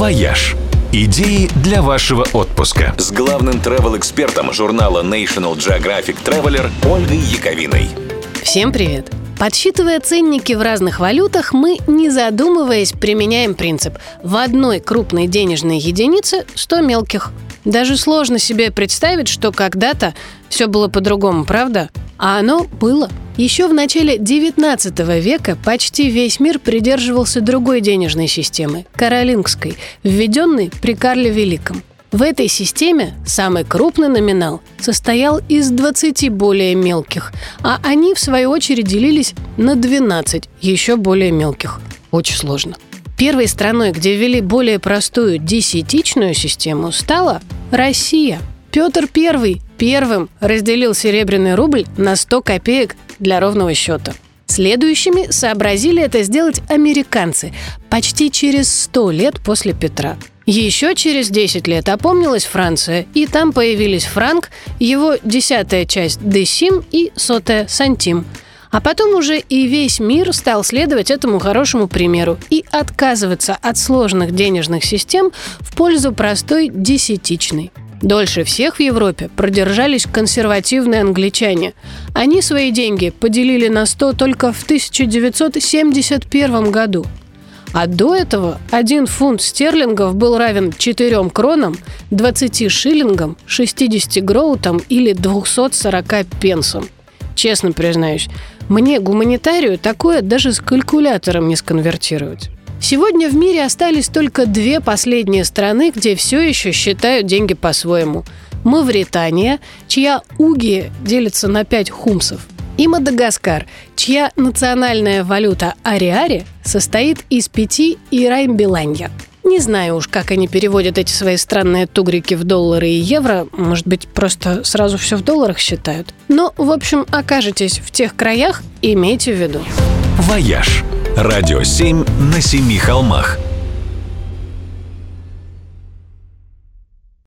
«Вояж». Идеи для вашего отпуска. С главным travel-экспертом журнала National Geographic Traveler Ольгой Яковлевой. Всем привет! Подсчитывая ценники в разных валютах, мы, не задумываясь, применяем принцип: в одной крупной денежной единице 100 мелких. Даже сложно себе представить, что когда-то все было по-другому, правда? А оно было. Еще в начале XIX века почти весь мир придерживался другой денежной системы – каролингской, введенной при Карле Великом. В этой системе самый крупный номинал состоял из 20 более мелких, а они, в свою очередь, делились на 12 еще более мелких. Очень сложно. Первой страной, где ввели более простую десятичную систему, стала Россия. Петр I первым разделил серебряный рубль на 100 копеек для ровного счета. Следующими сообразили это сделать американцы почти через 100 лет после Петра. Еще через 10 лет опомнилась Франция, и там появились франк, его 10-я часть десим и 100-я сантим. А потом уже и весь мир стал следовать этому хорошему примеру и отказываться от сложных денежных систем в пользу простой десятичной. Дольше всех в Европе продержались консервативные англичане. Они свои деньги поделили на 100 только в 1971 году. А до этого 1 фунт стерлингов был равен 4 кронам, 20 шиллингам, 60 гроутам или 240 пенсам. Честно признаюсь, мне, гуманитарию, такое даже с калькулятором не сконвертировать. Сегодня в мире остались только две последние страны, где все еще считают деньги по-своему. Мавритания, чья угия делится на 5 хумсов, и Мадагаскар, чья национальная валюта ариари состоит из 5 ираймбиланья. Не знаю уж, как они переводят эти свои странные тугрики в доллары и евро. Может быть, просто сразу все в долларах считают. Но, в общем, окажетесь в тех краях, имейте в виду. «Вояж». Радио 7 на семи холмах.